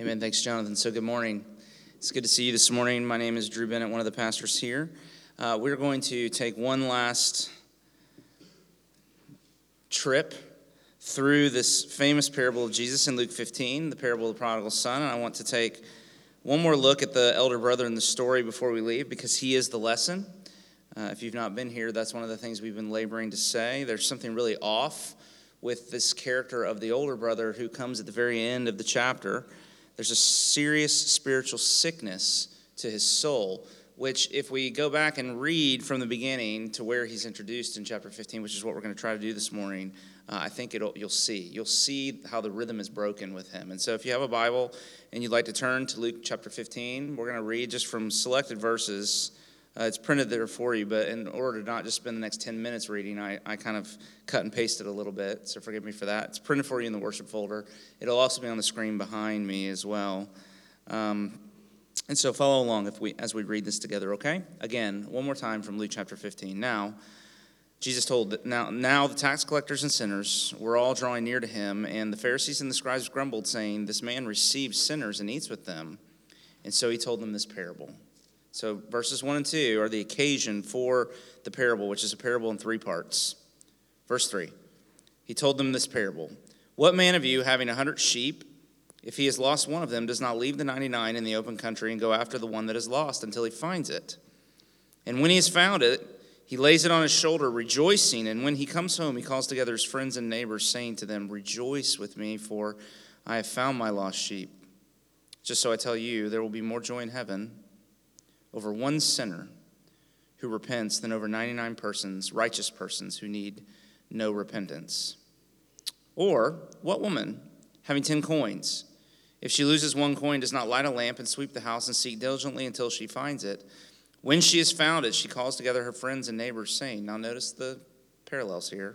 Amen. Thanks, Jonathan. So good morning. It's good to see you this morning. My name is Drew Bennett, one of the pastors here. We're going to take one last trip through this famous parable of Jesus in Luke 15, the parable of the prodigal son. And I want to take one more look at the elder brother in the story before we leave, because he is the lesson. If you've not been here, that's one of the things we've been laboring to say. There's something really off with this character of the older brother who comes at the very end of the chapter. There's a serious spiritual sickness to his soul, which if we go back and read from the beginning to where he's introduced in chapter 15, which is what we're going to try to do this morning, I think you'll see. You'll see how the rhythm is broken with him. And so if you have a Bible and you'd like to turn to Luke chapter 15, we're going to read just from selected verses. It's printed there for you, but in order to not just spend the next 10 minutes reading, I kind of cut and pasted a little bit, so forgive me for that. It's printed for you in the worship folder. It'll also be on the screen behind me as well. And so follow along as we read this together, okay? Again, one more time from Luke chapter 15. Now, Jesus told that now the tax collectors and sinners were all drawing near to him, and the Pharisees and the scribes grumbled, saying, "This man receives sinners and eats with them." And so he told them this parable. So verses 1 and 2 are the occasion for the parable, which is a parable in three parts. Verse 3, he told them this parable. "What man of you, having 100 sheep, if he has lost one of them, does not leave the 99 in the open country and go after the one that is lost until he finds it? And when he has found it, he lays it on his shoulder, rejoicing. And when he comes home, he calls together his friends and neighbors, saying to them, 'Rejoice with me, for I have found my lost sheep.' Just so I tell you, there will be more joy in heaven over one sinner who repents than over 99 righteous persons who need no repentance. Or what woman, having 10 coins, if she loses one coin, does not light a lamp and sweep the house and seek diligently until she finds it? When she has found it, she calls together her friends and neighbors, saying," now notice the parallels here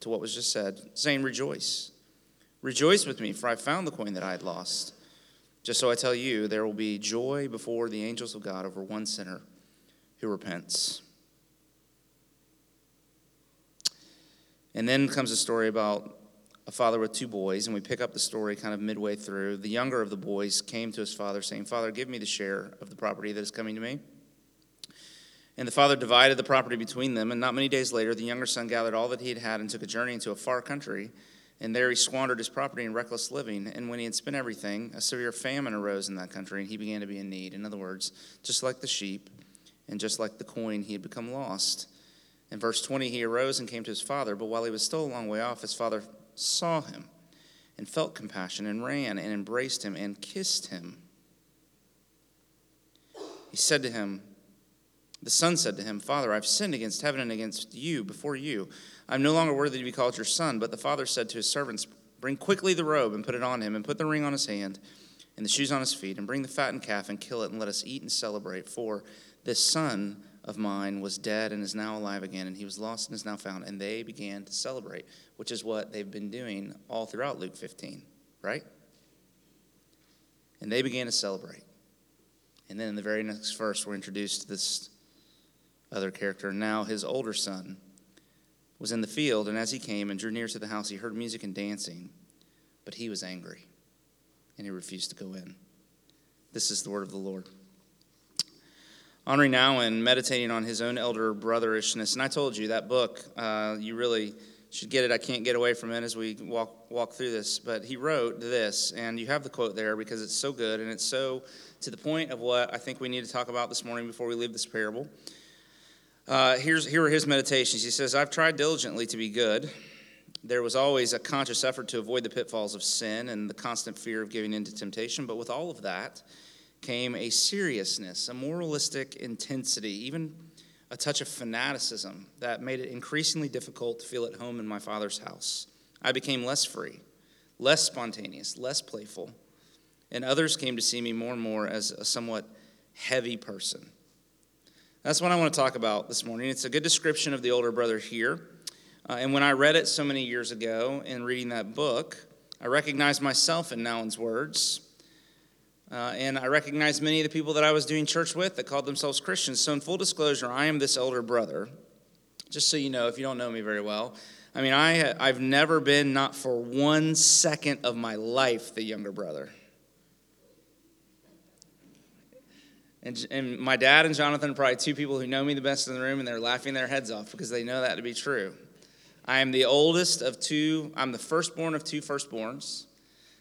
to what was just said, saying, "Rejoice. Rejoice with me, for I found the coin that I had lost." Just so I tell you, there will be joy before the angels of God over one sinner who repents." And then comes a story about a father with two boys, and we pick up the story kind of midway through. The younger of the boys came to his father, saying, "Father, give me the share of the property that is coming to me." And the father divided the property between them, and not many days later, the younger son gathered all that he had had and took a journey into a far country. And there he squandered his property in reckless living. And when he had spent everything, a severe famine arose in that country, and he began to be in need. In other words, just like the sheep and just like the coin, he had become lost. In verse 20, he arose and came to his father. But while he was still a long way off, his father saw him and felt compassion and ran and embraced him and kissed him. The son said to him, "Father, I've sinned against heaven and against you, before you. I'm no longer worthy to be called your son." But the father said to his servants, "Bring quickly the robe and put it on him, and put the ring on his hand and the shoes on his feet, and bring the fattened calf and kill it, and let us eat and celebrate. For this son of mine was dead and is now alive again, and he was lost and is now found." And they began to celebrate, which is what they've been doing all throughout Luke 15, right? And they began to celebrate. And then in the very next verse, we're introduced to this other character. Now his older son was in the field, and as he came and drew near to the house, he heard music and dancing, but he was angry, and he refused to go in. This is the word of the Lord. Henri Nouwen, meditating on his own elder brotherishness, and I told you that book, you really should get it. I can't get away from it as we walk through this, but he wrote this, and you have the quote there because it's so good, and it's so to the point of what I think we need to talk about this morning before we leave this parable. Here are his meditations. He says, "I've tried diligently to be good. There was always a conscious effort to avoid the pitfalls of sin and the constant fear of giving in to temptation. But with all of that came a seriousness, a moralistic intensity, even a touch of fanaticism that made it increasingly difficult to feel at home in my father's house. I became less free, less spontaneous, less playful. And others came to see me more and more as a somewhat heavy person." That's what I want to talk about this morning. It's a good description of the older brother here. And when I read it so many years ago in reading that book, I recognized myself in Nouwen's words. And I recognized many of the people that I was doing church with that called themselves Christians. So in full disclosure, I am this elder brother. Just so you know, if you don't know me very well, I mean, I've never been, not for one second of my life, the younger brother. And my dad and Jonathan are probably two people who know me the best in the room, and they're laughing their heads off because they know that to be true. I am the oldest of two. I'm the firstborn of two firstborns.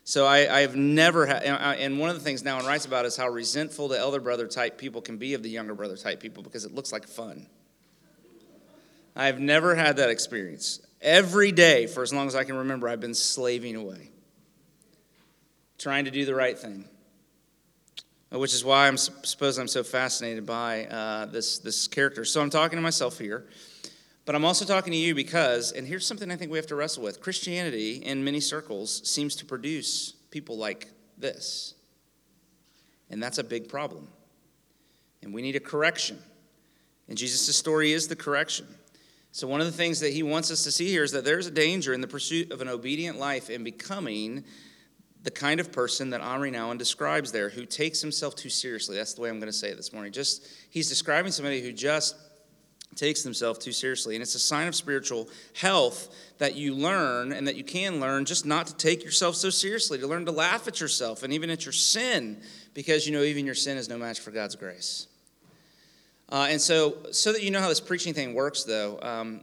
So I have never had, and one of the things Nouwen writes about is how resentful the elder brother type people can be of the younger brother type people because it looks like fun. I've never had that experience. Every day, for as long as I can remember, I've been slaving away, trying to do the right thing, which is why I suppose I'm so fascinated by this character. So I'm talking to myself here, but I'm also talking to you because, and here's something I think we have to wrestle with, Christianity in many circles seems to produce people like this, and that's a big problem, and we need a correction, and Jesus' story is the correction. So one of the things that he wants us to see here is that there's a danger in the pursuit of an obedient life and becoming the kind of person that Henri Nouwen describes there, who takes himself too seriously. That's the way I'm going to say it this morning. He's describing somebody who just takes themselves too seriously. And it's a sign of spiritual health that you learn and that you can learn just not to take yourself so seriously, to learn to laugh at yourself and even at your sin, because you know even your sin is no match for God's grace. And so that you know how this preaching thing works, though,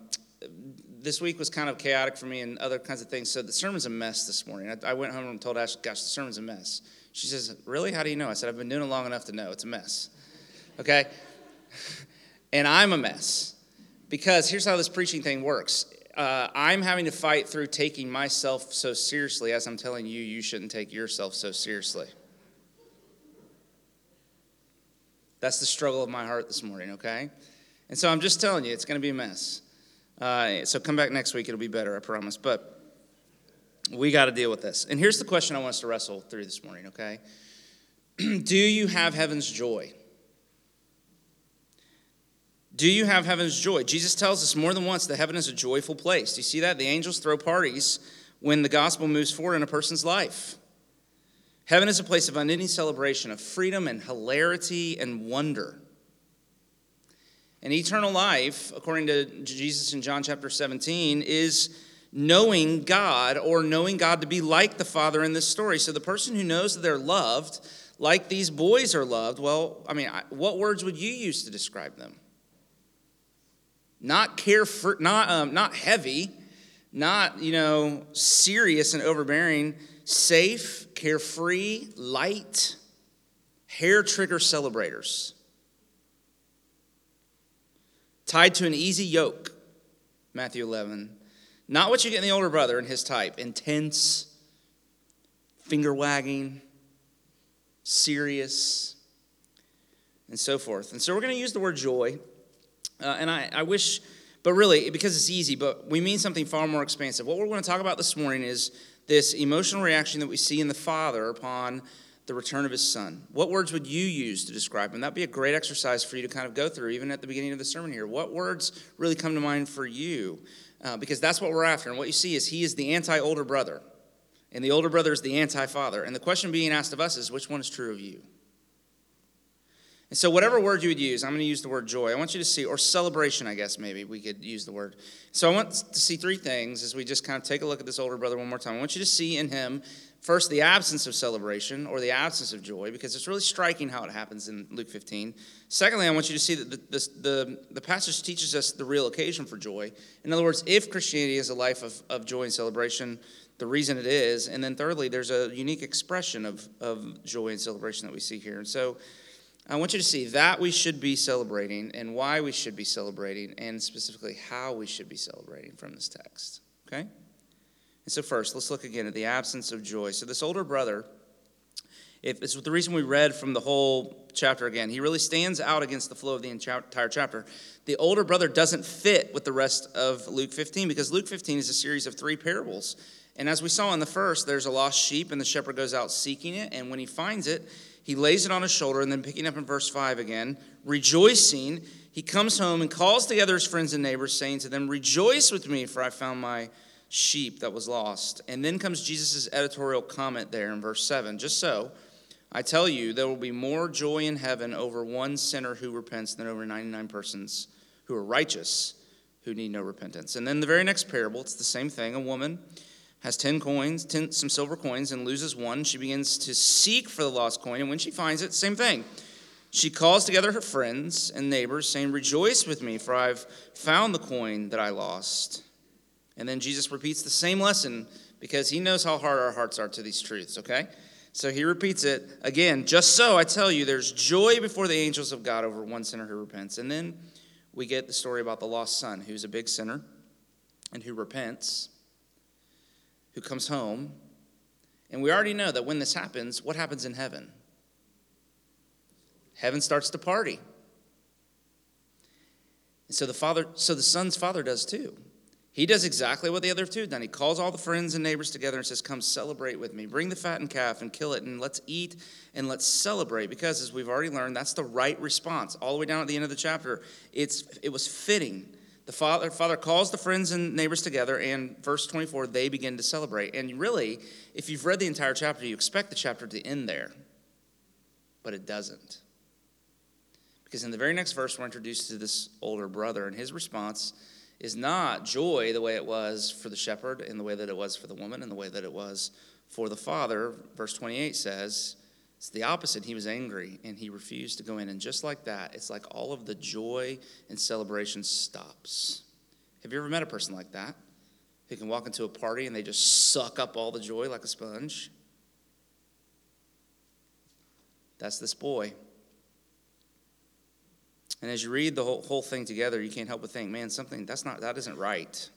this week was kind of chaotic for me and other kinds of things. So the sermon's a mess this morning. I went home and told Ash, gosh, the sermon's a mess. She says, really? How do you know? I said, I've been doing it long enough to know it's a mess. Okay? And I'm a mess because here's how this preaching thing works. I'm having to fight through taking myself so seriously as I'm telling you, you shouldn't take yourself so seriously. That's the struggle of my heart this morning, okay? And so I'm just telling you, it's going to be a mess. So come back next week, it'll be better, I promise. But we got to deal with this. And here's the question I want us to wrestle through this morning, okay? Do you have heaven's joy? Do you have heaven's joy? Jesus tells us more than once that heaven is a joyful place. Do you see that? The angels throw parties when the gospel moves forward in a person's life. Heaven is a place of unending celebration, of freedom and hilarity and wonder. And eternal life, according to Jesus in John chapter 17, is knowing God or knowing God to be like the Father in this story. So the person who knows that they're loved, like these boys are loved, well, I mean, what words would you use to describe them? Not carefree, not heavy, not, serious and overbearing. Safe, carefree, light, hair trigger celebrators. Tied to an easy yoke, Matthew 11. Not what you get in the older brother and his type. Intense, finger wagging, serious, and so forth. And so we're going to use the word joy. But really, because it's easy, but we mean something far more expansive. What we're going to talk about this morning is this emotional reaction that we see in the Father upon the return of his Son. What words would you use to describe him? That'd be a great exercise for you to kind of go through, even at the beginning of the sermon here. What words really come to mind for you? Because that's what we're after. And what you see is he is the anti-older brother. And the older brother is the anti-father. And the question being asked of us is, which one is true of you? And so whatever word you would use, I'm going to use the word joy. I want you to see, or celebration, I guess maybe we could use the word. So I want to see three things as we just kind of take a look at this older brother one more time. I want you to see in him, first, the absence of celebration or the absence of joy, because it's really striking how it happens in Luke 15. Secondly, I want you to see that the passage teaches us the real occasion for joy. In other words, if Christianity is a life of joy and celebration, the reason it is. And then thirdly, there's a unique expression of joy and celebration that we see here. And so I want you to see that we should be celebrating and why we should be celebrating and specifically how we should be celebrating from this text, okay? And so first, let's look again at the absence of joy. So this older brother, it's the reason we read from the whole chapter again. He really stands out against the flow of the entire chapter. The older brother doesn't fit with the rest of Luke 15 because Luke 15 is a series of three parables. And as we saw in the first, there's a lost sheep and the shepherd goes out seeking it, and when he finds it, he lays it on his shoulder, and then picking up in verse 5 again, rejoicing, he comes home and calls together his friends and neighbors, saying to them, rejoice with me, for I found my sheep that was lost. And then comes Jesus' editorial comment there in verse 7. Just so, I tell you, there will be more joy in heaven over one sinner who repents than over 99 persons who are righteous, who need no repentance. And then the very next parable, it's the same thing. A woman has 10 some silver coins, and loses one. She begins to seek for the lost coin, and when she finds it, same thing. She calls together her friends and neighbors, saying, "Rejoice with me, for I've found the coin that I lost." And then Jesus repeats the same lesson because he knows how hard our hearts are to these truths, okay? So he repeats it again. "Just so I tell you, there's joy before the angels of God over one sinner who repents." And then we get the story about the lost son, who's a big sinner and who repents, who comes home. And we already know that when this happens, what happens in heaven? Heaven starts to party. And so the son's father does too. He does exactly what the other two have done. He calls all the friends and neighbors together and says, "Come celebrate with me. Bring the fattened calf and kill it, and let's eat and let's celebrate." Because as we've already learned, that's the right response. All the way down at the end of the chapter, it was fitting. The father calls the friends and neighbors together, and verse 24, they begin to celebrate. And really, if you've read the entire chapter, you expect the chapter to end there. But it doesn't. Because in the very next verse, we're introduced to this older brother, and his response is not joy the way it was for the shepherd and the way that it was for the woman and the way that it was for the father. Verse 28 says it's the opposite. He was angry, and he refused to go in. And just like that, it's like all of the joy and celebration stops. Have you ever met a person like that, who can walk into a party and they just suck up all the joy like a sponge? That's this boy. And as you read the whole thing together, you can't help but think, man, that isn't right.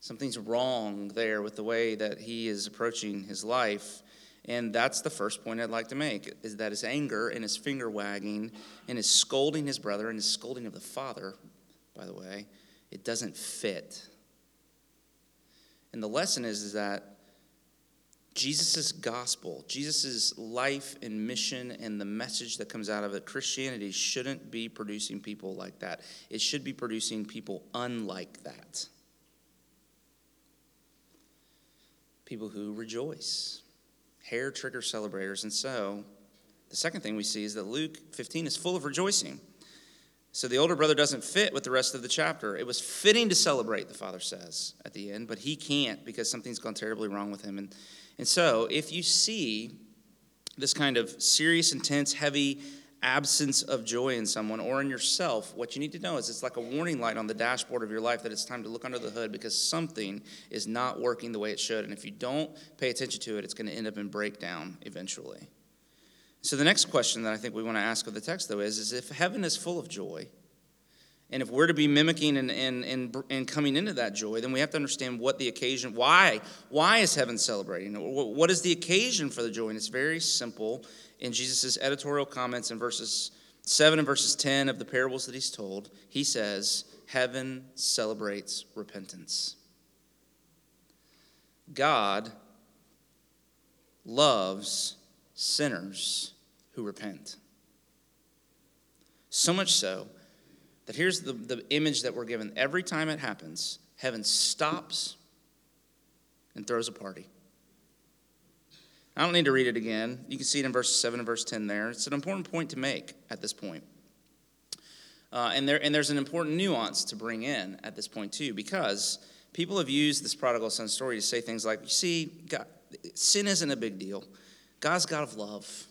Something's wrong there with the way that he is approaching his life. And that's the first point I'd like to make, is that his anger and his finger wagging and his scolding his brother and his scolding of the father, by the way, it doesn't fit. And the lesson is that Jesus' gospel, Jesus' life and mission and the message that comes out of it, Christianity shouldn't be producing people like that. It should be producing people unlike that. People who rejoice, hair trigger celebrators. And so the second thing we see is that Luke 15 is full of rejoicing. So the older brother doesn't fit with the rest of the chapter. It was fitting to celebrate, the father says at the end, but he can't because something's gone terribly wrong with him. And so if you see this kind of serious, intense, heavy absence of joy in someone or in yourself, what you need to know is it's like a warning light on the dashboard of your life that it's time to look under the hood because something is not working the way it should. And if you don't pay attention to it, it's going to end up in breakdown eventually. So the next question that I think we want to ask of the text, though, is if heaven is full of joy, and if we're to be mimicking and coming into that joy, then we have to understand what the occasion, why is heaven celebrating? What is the occasion for the joy? And it's very simple in Jesus' editorial comments in verses 7 and verses 10 of the parables that he's told. He says, heaven celebrates repentance. God loves sinners who repent. So much so that here's the image that we're given. Every time it happens, heaven stops and throws a party. I don't need to read it again. You can see it in verse 7 and verse 10 there. It's an important point to make at this point. And there's an important nuance to bring in at this point, too, because people have used this prodigal son story to say things like, you see, God, sin isn't a big deal. God's God of love.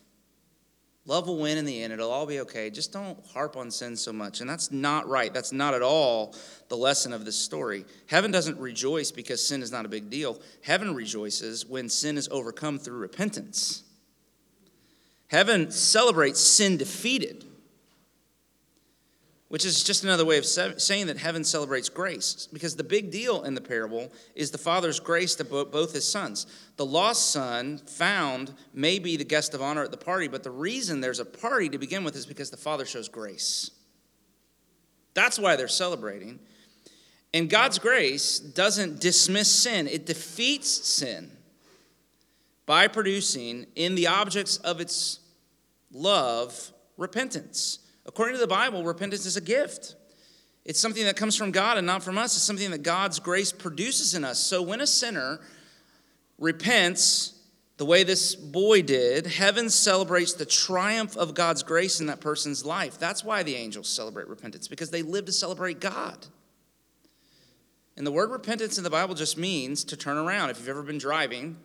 Love will win in the end. It'll all be okay. Just don't harp on sin so much. And that's not right. That's not at all the lesson of this story. Heaven doesn't rejoice because sin is not a big deal. Heaven rejoices when sin is overcome through repentance. Heaven celebrates sin defeated, which is just another way of saying that heaven celebrates grace, because the big deal in the parable is the father's grace to both his sons. The lost son found may be the guest of honor at the party, but the reason there's a party to begin with is because the father shows grace. That's why they're celebrating. And God's grace doesn't dismiss sin. It defeats sin by producing in the objects of its love repentance. According to the Bible, repentance is a gift. It's something that comes from God and not from us. It's something that God's grace produces in us. So when a sinner repents the way this boy did, heaven celebrates the triumph of God's grace in that person's life. That's why the angels celebrate repentance, because they live to celebrate God. And the word repentance in the Bible just means to turn around. If you've ever been driving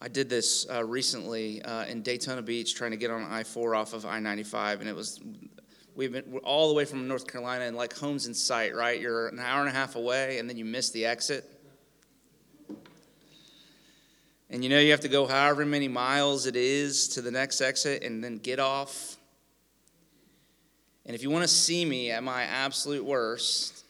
I did this recently in Daytona Beach, trying to get on I-4 off of I-95, and it was, we're all the way from North Carolina, and like home's in sight, right? You're an hour and a half away, and then you miss the exit. And you know you have to go however many miles it is to the next exit and then get off. And if you want to see me at my absolute worst,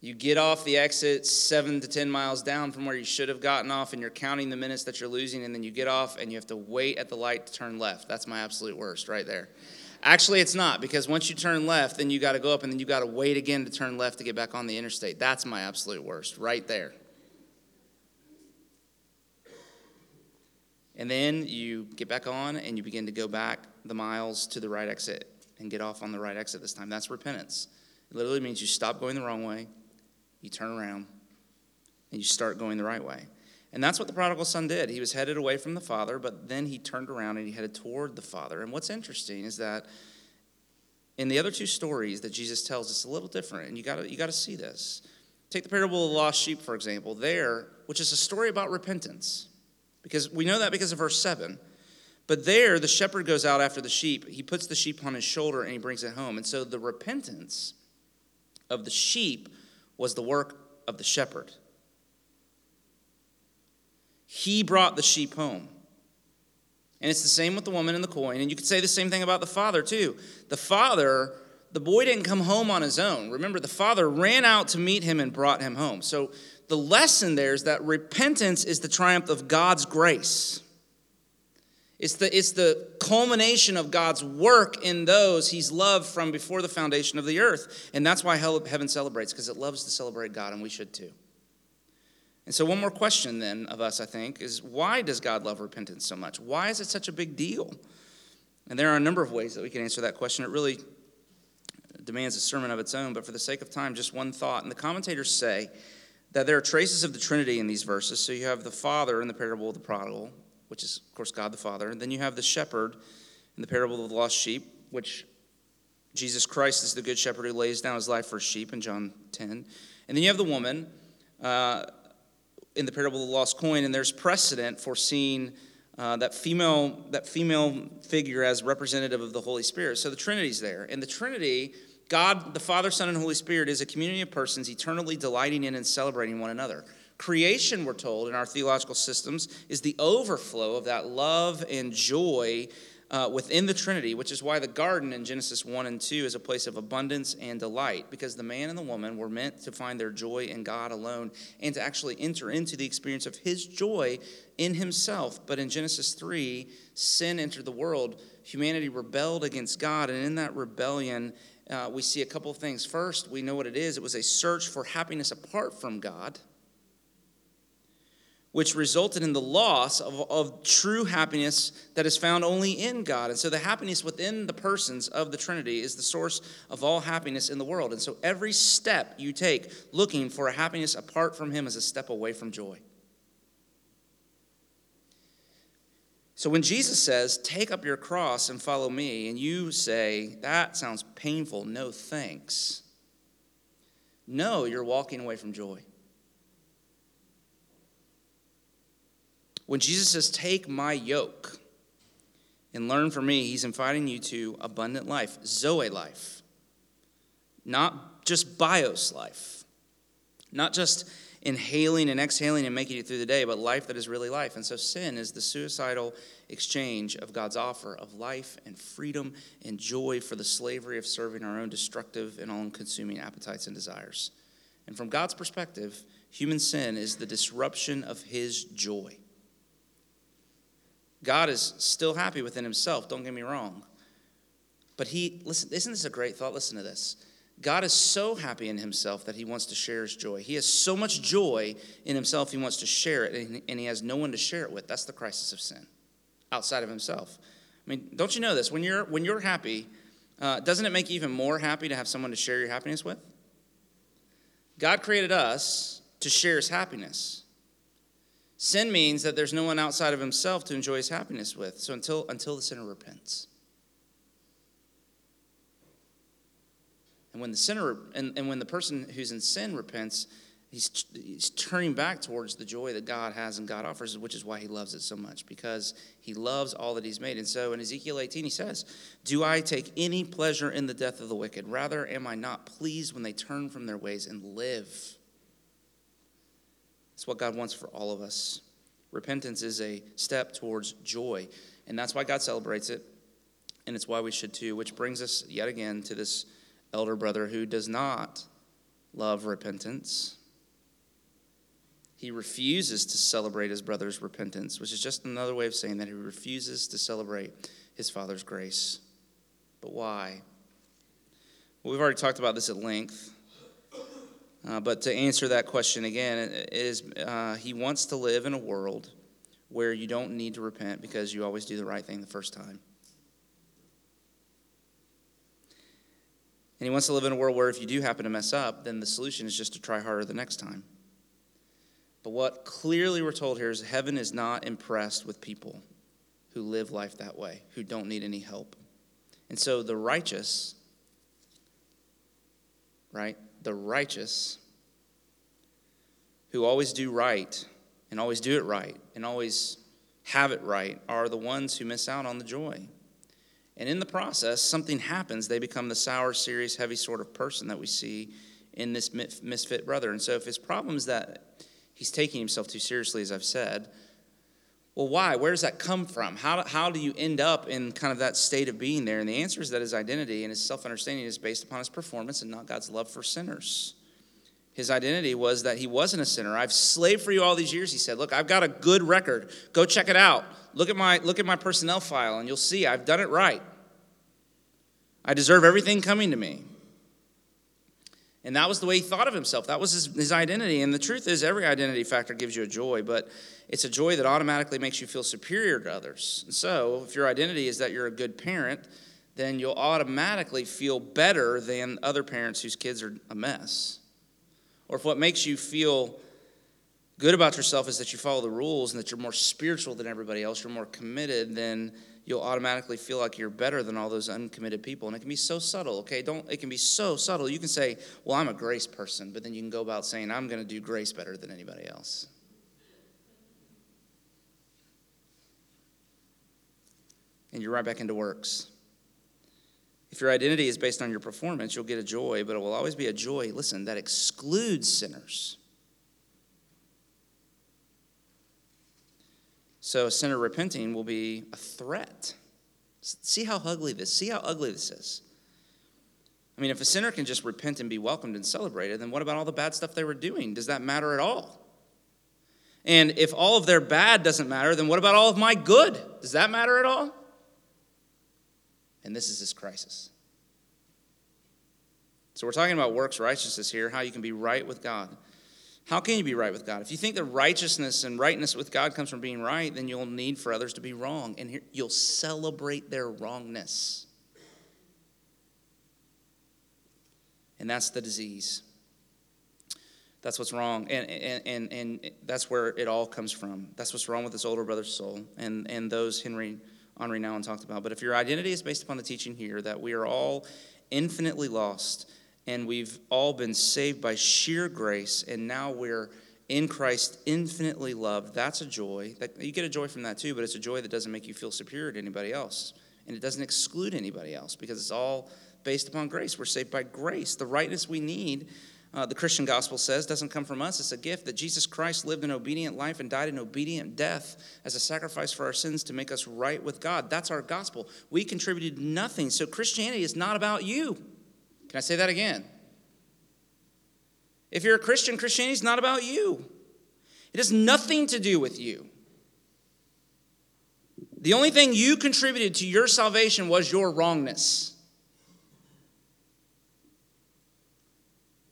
you get off the exit 7 to 10 miles down from where you should have gotten off, and you're counting the minutes that you're losing, and then you get off, and you have to wait at the light to turn left. That's my absolute worst right there. Actually, it's not, because once you turn left, then you got to go up, and then you got to wait again to turn left to get back on the interstate. That's my absolute worst right there. And then you get back on, and you begin to go back the miles to the right exit and get off on the right exit this time. That's repentance. It literally means you stop going the wrong way, you turn around, and you start going the right way. And that's what the prodigal son did. He was headed away from the father, but then he turned around and he headed toward the father. And what's interesting is that in the other two stories that Jesus tells, it's a little different, and you got to see this. Take the parable of the lost sheep, for example, there, which is a story about repentance. Because we know that because of verse 7. But there, the shepherd goes out after the sheep. He puts the sheep on his shoulder and he brings it home. And so the repentance of the sheep was the work of the shepherd. He brought the sheep home. And it's the same with the woman and the coin. And you could say the same thing about the father too. The father, the boy didn't come home on his own. Remember, the father ran out to meet him and brought him home. So the lesson there is that repentance is the triumph of God's grace. It's the culmination of God's work in those he's loved from before the foundation of the earth. And that's why heaven celebrates, because it loves to celebrate God, and we should too. And so one more question then of us, I think, is why does God love repentance so much? Why is it such a big deal? And there are a number of ways that we can answer that question. It really demands a sermon of its own, but for the sake of time, just one thought. And the commentators say that there are traces of the Trinity in these verses. So you have the Father in the parable of the prodigal, which is, of course, God the Father. And then you have the shepherd in the parable of the lost sheep, which Jesus Christ is the good shepherd who lays down his life for his sheep in John 10. And then you have the woman in the parable of the lost coin, and there's precedent for seeing that female figure as representative of the Holy Spirit. So the Trinity's there. And the Trinity, God, the Father, Son, and Holy Spirit, is a community of persons eternally delighting in and celebrating one another. Creation, we're told in our theological systems, is the overflow of that love and joy within the Trinity, which is why the garden in Genesis 1 and 2 is a place of abundance and delight, because the man and the woman were meant to find their joy in God alone and to actually enter into the experience of his joy in himself. But in Genesis 3, sin entered the world. Humanity rebelled against God, and in that rebellion, we see a couple of things. First, we know what it is. It was a search for happiness apart from God, which resulted in the loss of true happiness that is found only in God. And so the happiness within the persons of the Trinity is the source of all happiness in the world. And so every step you take looking for a happiness apart from him is a step away from joy. So when Jesus says, "Take up your cross and follow me," and you say, "That sounds painful, no thanks," no, you're walking away from joy. When Jesus says, "Take my yoke and learn from me," he's inviting you to abundant life, Zoe life, not just bios life, not just inhaling and exhaling and making it through the day, but life that is really life. And so sin is the suicidal exchange of God's offer of life and freedom and joy for the slavery of serving our own destructive and all-consuming appetites and desires. And from God's perspective, human sin is the disruption of his joy. God is still happy within himself, don't get me wrong. But listen, isn't this a great thought? Listen to this. God is so happy in himself that he wants to share his joy. He has so much joy in himself, he wants to share it, and he has no one to share it with. That's the crisis of sin, outside of himself. I mean, don't you know this? When you're happy, doesn't it make you even more happy to have someone to share your happiness with? God created us to share his happiness. Sin means that there's no one outside of himself to enjoy his happiness with. So until the sinner repents. And when the person who's in sin repents, He's turning back towards the joy that God has and God offers, which is why he loves it so much, because he loves all that he's made. And so in Ezekiel 18, he says, "Do I take any pleasure in the death of the wicked? Rather, am I not pleased when they turn from their ways and live?" That's what God wants for all of us. Repentance is a step towards joy, and that's why God celebrates it, and it's why we should too, which brings us yet again to this elder brother who does not love repentance. He refuses to celebrate his brother's repentance, which is just another way of saying that he refuses to celebrate his father's grace. But why? Well, we've already talked about this at length. But to answer that question again, he wants to live in a world where you don't need to repent because you always do the right thing the first time. And he wants to live in a world where if you do happen to mess up, then the solution is just to try harder the next time. But what clearly we're told here is heaven is not impressed with people who live life that way, who don't need any help. And so the righteous, right? The righteous who always do right and always do it right and always have it right are the ones who miss out on the joy. And in the process, something happens. They become the sour, serious, heavy sort of person that we see in this misfit brother. And so if his problem is that he's taking himself too seriously, as I've said, well, why? Where does that come from? How do you end up in kind of that state of being there? And the answer is that his identity and his self-understanding is based upon his performance and not God's love for sinners. His identity was that he wasn't a sinner. I've slaved for you all these years, he said. Look, I've got a good record. Go check it out. Look at my personnel file, and you'll see I've done it right. I deserve everything coming to me. And that was the way he thought of himself. That was his identity. And the truth is, every identity factor gives you a joy, but it's a joy that automatically makes you feel superior to others. And so if your identity is that you're a good parent, then you'll automatically feel better than other parents whose kids are a mess. Or if what makes you feel good about yourself is that you follow the rules and that you're more spiritual than everybody else, you're more committed, then you'll automatically feel like you're better than all those uncommitted people. And it can be so subtle, okay? It can be so subtle. You can say, well, I'm a grace person, but then you can go about saying, I'm going to do grace better than anybody else. And you're right back into works. If your identity is based on your performance, you'll get a joy, but it will always be a joy, listen, that excludes sinners. So a sinner repenting will be a threat. See how ugly this is. I mean, if a sinner can just repent and be welcomed and celebrated, then what about all the bad stuff they were doing? Does that matter at all? And if all of their bad doesn't matter, then what about all of my good? Does that matter at all? And this is his crisis. So we're talking about works righteousness here, how you can be right with God. How can you be right with God? If you think that righteousness and rightness with God comes from being right, then you'll need for others to be wrong, and you'll celebrate their wrongness. And that's the disease. That's what's wrong, and that's where it all comes from. That's what's wrong with this older brother's soul, and those Henri Nouwen talked about. But if your identity is based upon the teaching here that we are all infinitely lost, and we've all been saved by sheer grace, and now we're in Christ infinitely loved. That's a joy. You get a joy from that too, but it's a joy that doesn't make you feel superior to anybody else. And it doesn't exclude anybody else because it's all based upon grace. We're saved by grace. The rightness we need, the Christian gospel says, doesn't come from us. It's a gift that Jesus Christ lived an obedient life and died an obedient death as a sacrifice for our sins to make us right with God. That's our gospel. We contributed nothing. So Christianity is not about you. Can I say that again? If you're a Christian, Christianity is not about you. It has nothing to do with you. The only thing you contributed to your salvation was your wrongness.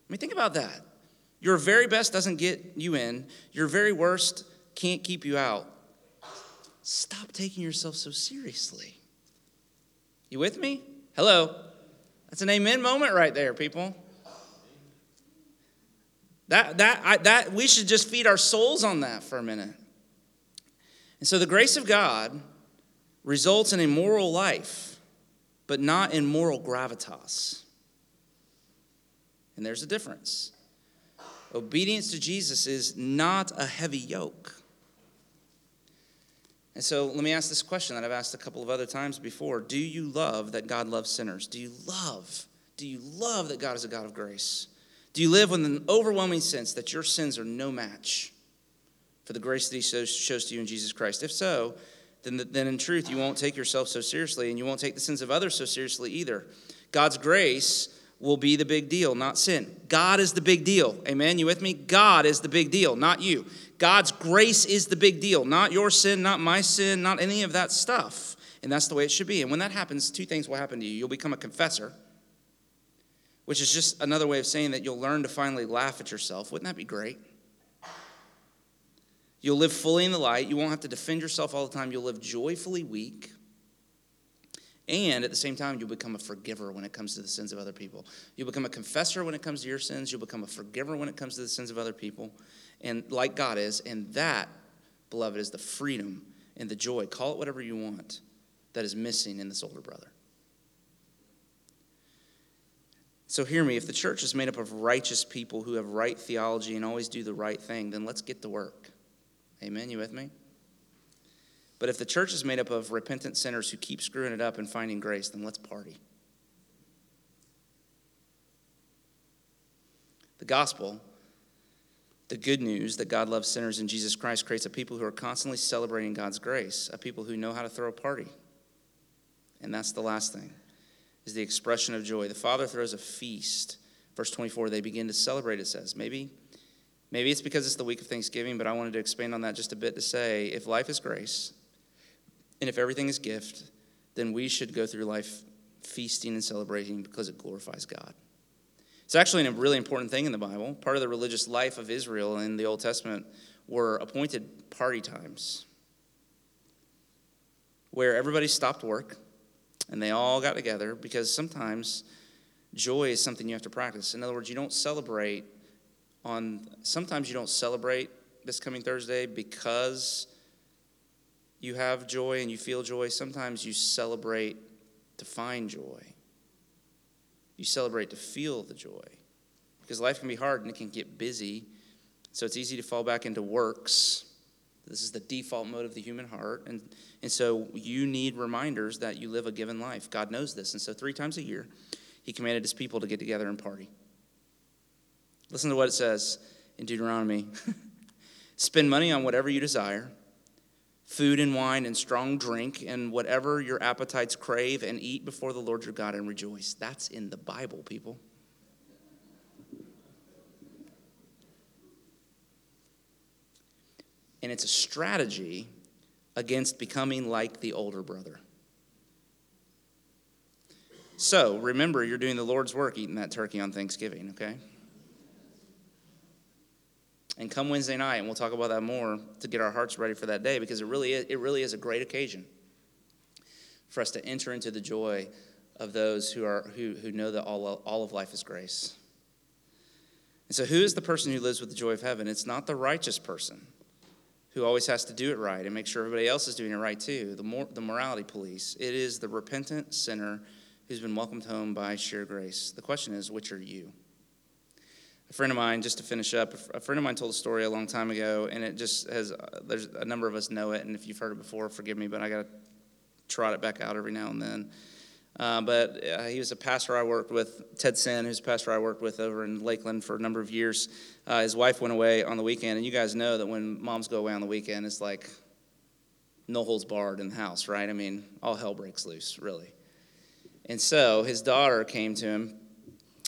I mean, think about that. Your very best doesn't get you in. Your very worst can't keep you out. Stop taking yourself so seriously. You with me? Hello? That's an amen moment right there, people. That we should just feed our souls on that for a minute. And so the grace of God results in a moral life, but not in moral gravitas. And there's a difference. Obedience to Jesus is not a heavy yoke. And so let me ask this question that I've asked a couple of other times before. Do you love that God loves sinners? Do you love that God is a God of grace? Do you live with an overwhelming sense that your sins are no match for the grace that he shows to you in Jesus Christ? If so, then in truth, you won't take yourself so seriously, and you won't take the sins of others so seriously either. God's grace will be the big deal, not sin. God is the big deal. Amen? You with me? God is the big deal, not you. God's grace is the big deal, not your sin, not my sin, not any of that stuff. And that's the way it should be. And when that happens, two things will happen to you. You'll become a confessor, which is just another way of saying that you'll learn to finally laugh at yourself. Wouldn't that be great? You'll live fully in the light. You won't have to defend yourself all the time. You'll live joyfully weak. And at the same time, you'll become a forgiver when it comes to the sins of other people. You'll become a confessor when it comes to your sins. You'll become a forgiver when it comes to the sins of other people. And like God is, and that, beloved, is the freedom and the joy, call it whatever you want, that is missing in this older brother. So hear me, if the church is made up of righteous people who have right theology and always do the right thing, then let's get to work. Amen, you with me? But if the church is made up of repentant sinners who keep screwing it up and finding grace, then let's party. The gospel, the good news that God loves sinners in Jesus Christ, creates a people who are constantly celebrating God's grace, a people who know how to throw a party. And that's the last thing, is the expression of joy. The Father throws a feast. Verse 24, they begin to celebrate, it says. Maybe it's because it's the week of Thanksgiving, but I wanted to expand on that just a bit to say, if life is grace, and if everything is gift, then we should go through life feasting and celebrating because it glorifies God. It's actually a really important thing in the Bible. Part of the religious life of Israel in the Old Testament were appointed party times where everybody stopped work and they all got together, because sometimes joy is something you have to practice. In other words, sometimes you don't celebrate this coming Thursday because you have joy and you feel joy. Sometimes you celebrate to find joy. You celebrate to feel the joy, because life can be hard and it can get busy, so it's easy to fall back into works. This is the default mode of the human heart, and so you need reminders that you live a given life. God knows this, and so 3 times a year, he commanded his people to get together and party. Listen to what it says in Deuteronomy. Spend money on whatever you desire, food and wine and strong drink and whatever your appetites crave, and eat before the Lord your God and rejoice. That's in the Bible, people. And it's a strategy against becoming like the older brother. So remember, you're doing the Lord's work eating that turkey on Thanksgiving, okay? And come Wednesday night, and we'll talk about that more to get our hearts ready for that day, because it really is a great occasion for us to enter into the joy of those who know that all of life is grace. And so who is the person who lives with the joy of heaven? It's not the righteous person who always has to do it right and make sure everybody else is doing it right too, the morality police. It is the repentant sinner who's been welcomed home by sheer grace. The question is, which are you? A friend of mine, just to finish up, told a story a long time ago, and it just has, there's a number of us know it, and if you've heard it before, forgive me, but I got to trot it back out every now and then. But he was a pastor I worked with, Ted Sin, who's a pastor I worked with over in Lakeland for a number of years. His wife went away on the weekend, and you guys know that when moms go away on the weekend, it's like no holds barred in the house, right? I mean, all hell breaks loose, really. And so his daughter came to him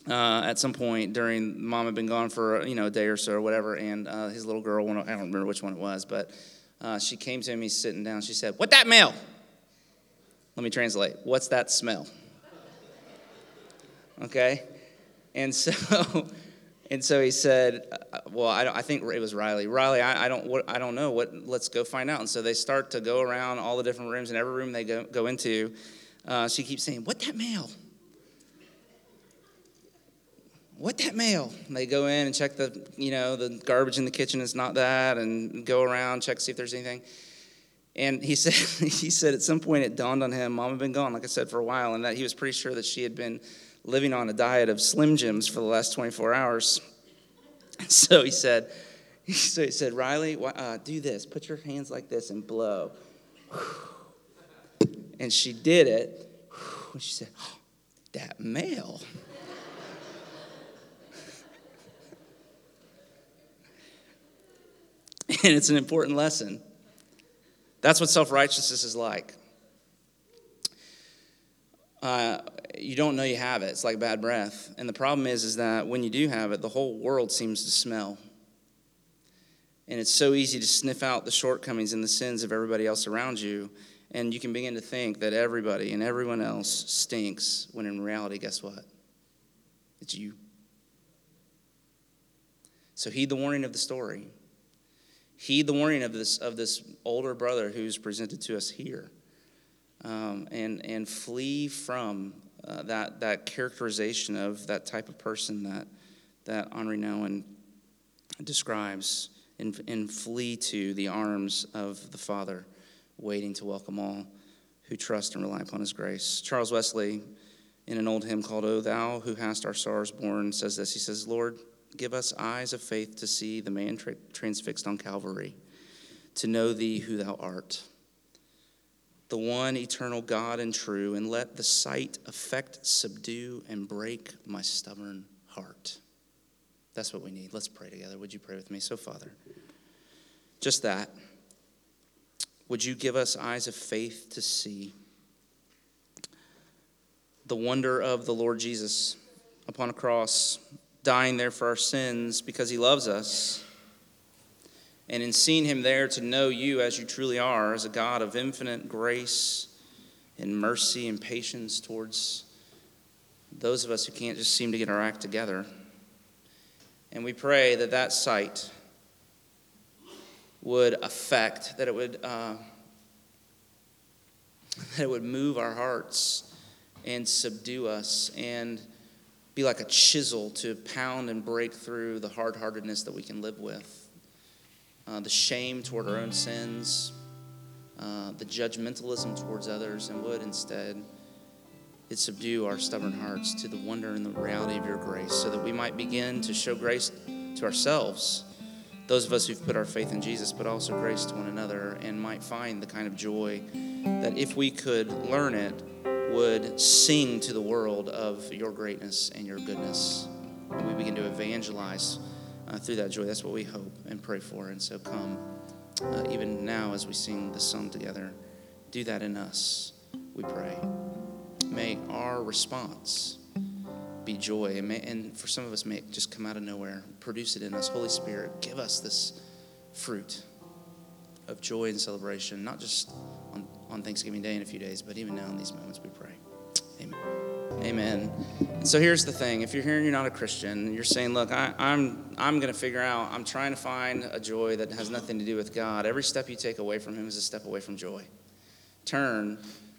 at some point during, mom had been gone for, a day or so or whatever, and his little girl, I don't remember which one it was, but she came to him, he's sitting down, she said, "What that smell?" Let me translate, "What's that smell?" Okay? And so he said, well, I think it was Riley. "Riley, I don't know, let's go find out." And so they start to go around all the different rooms, and every room they go into, she keeps saying, "What that smell? What that mail?" And they go in and check the garbage in the kitchen. It's not that, and go around, check, see if there's anything. And he said at some point it dawned on him, mom had been gone, like I said, for a while, and that he was pretty sure that she had been living on a diet of Slim Jims for the last 24 hours. So he said, Riley, do this. Put your hands like this and blow. And she did it. And she said, oh, that male. And it's an important lesson. That's what self-righteousness is like. You don't know you have it. It's like bad breath. And the problem is that when you do have it, the whole world seems to smell. And it's so easy to sniff out the shortcomings and the sins of everybody else around you. And you can begin to think that everybody and everyone else stinks, when in reality, guess what? It's you. So heed the warning of the story. Heed the warning of this older brother who's presented to us here. And flee from that characterization of that type of person that Henri Nouwen describes, and flee to the arms of the Father, waiting to welcome all who trust and rely upon his grace. Charles Wesley, in an old hymn called "O Thou Who Hast Our Sorrows Borne," says this. He says, Lord, give us eyes of faith to see the man transfixed on Calvary, to know thee who thou art, the one eternal God and true, and let the sight affect, subdue, and break my stubborn heart. That's what we need. Let's pray together. Would you pray with me? So, Father, just that. Would you give us eyes of faith to see the wonder of the Lord Jesus upon a cross, dying there for our sins because he loves us, and in seeing him there to know you as you truly are, as a God of infinite grace and mercy and patience towards those of us who can't just seem to get our act together. And we pray that sight would affect, that it would move our hearts and subdue us and be like a chisel to pound and break through the hard-heartedness that we can live with, the shame toward our own sins, the judgmentalism towards others, and would instead it subdue our stubborn hearts to the wonder and the reality of your grace, so that we might begin to show grace to ourselves, those of us who've put our faith in Jesus, but also grace to one another, and might find the kind of joy that, if we could learn it, would sing to the world of your greatness and your goodness. And we begin to evangelize through that joy. That's what we hope and pray for. And so come, even now as we sing this song together, do that in us, we pray. May our response be joy. And for some of us, may it just come out of nowhere. Produce it in us. Holy Spirit, give us this fruit of joy and celebration, not just on Thanksgiving Day in a few days, but even now in these moments, we pray. Amen. Amen. So here's the thing. If you're here and you're not a Christian, you're saying, look, I'm going to figure out, I'm trying to find a joy that has nothing to do with God. Every step you take away from him is a step away from joy. Turn,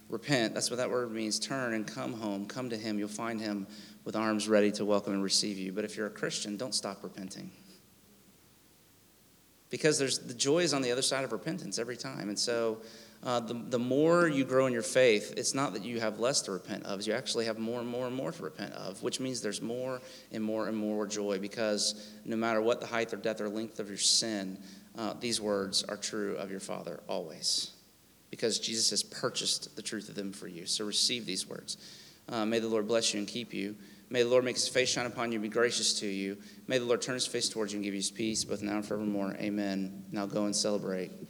repent. That's what that word means. Turn and come home. Come to him. You'll find him with arms ready to welcome and receive you. But if you're a Christian, don't stop repenting. Because the joy is on the other side of repentance every time. And so the more you grow in your faith, it's not that you have less to repent of. You actually have more and more and more to repent of, which means there's more and more and more joy, because no matter what the height or depth or length of your sin, these words are true of your Father always, because Jesus has purchased the truth of them for you. So receive these words. May the Lord bless you and keep you. May the Lord make his face shine upon you and be gracious to you. May the Lord turn his face towards you and give you his peace, both now and forevermore. Amen. Now go and celebrate.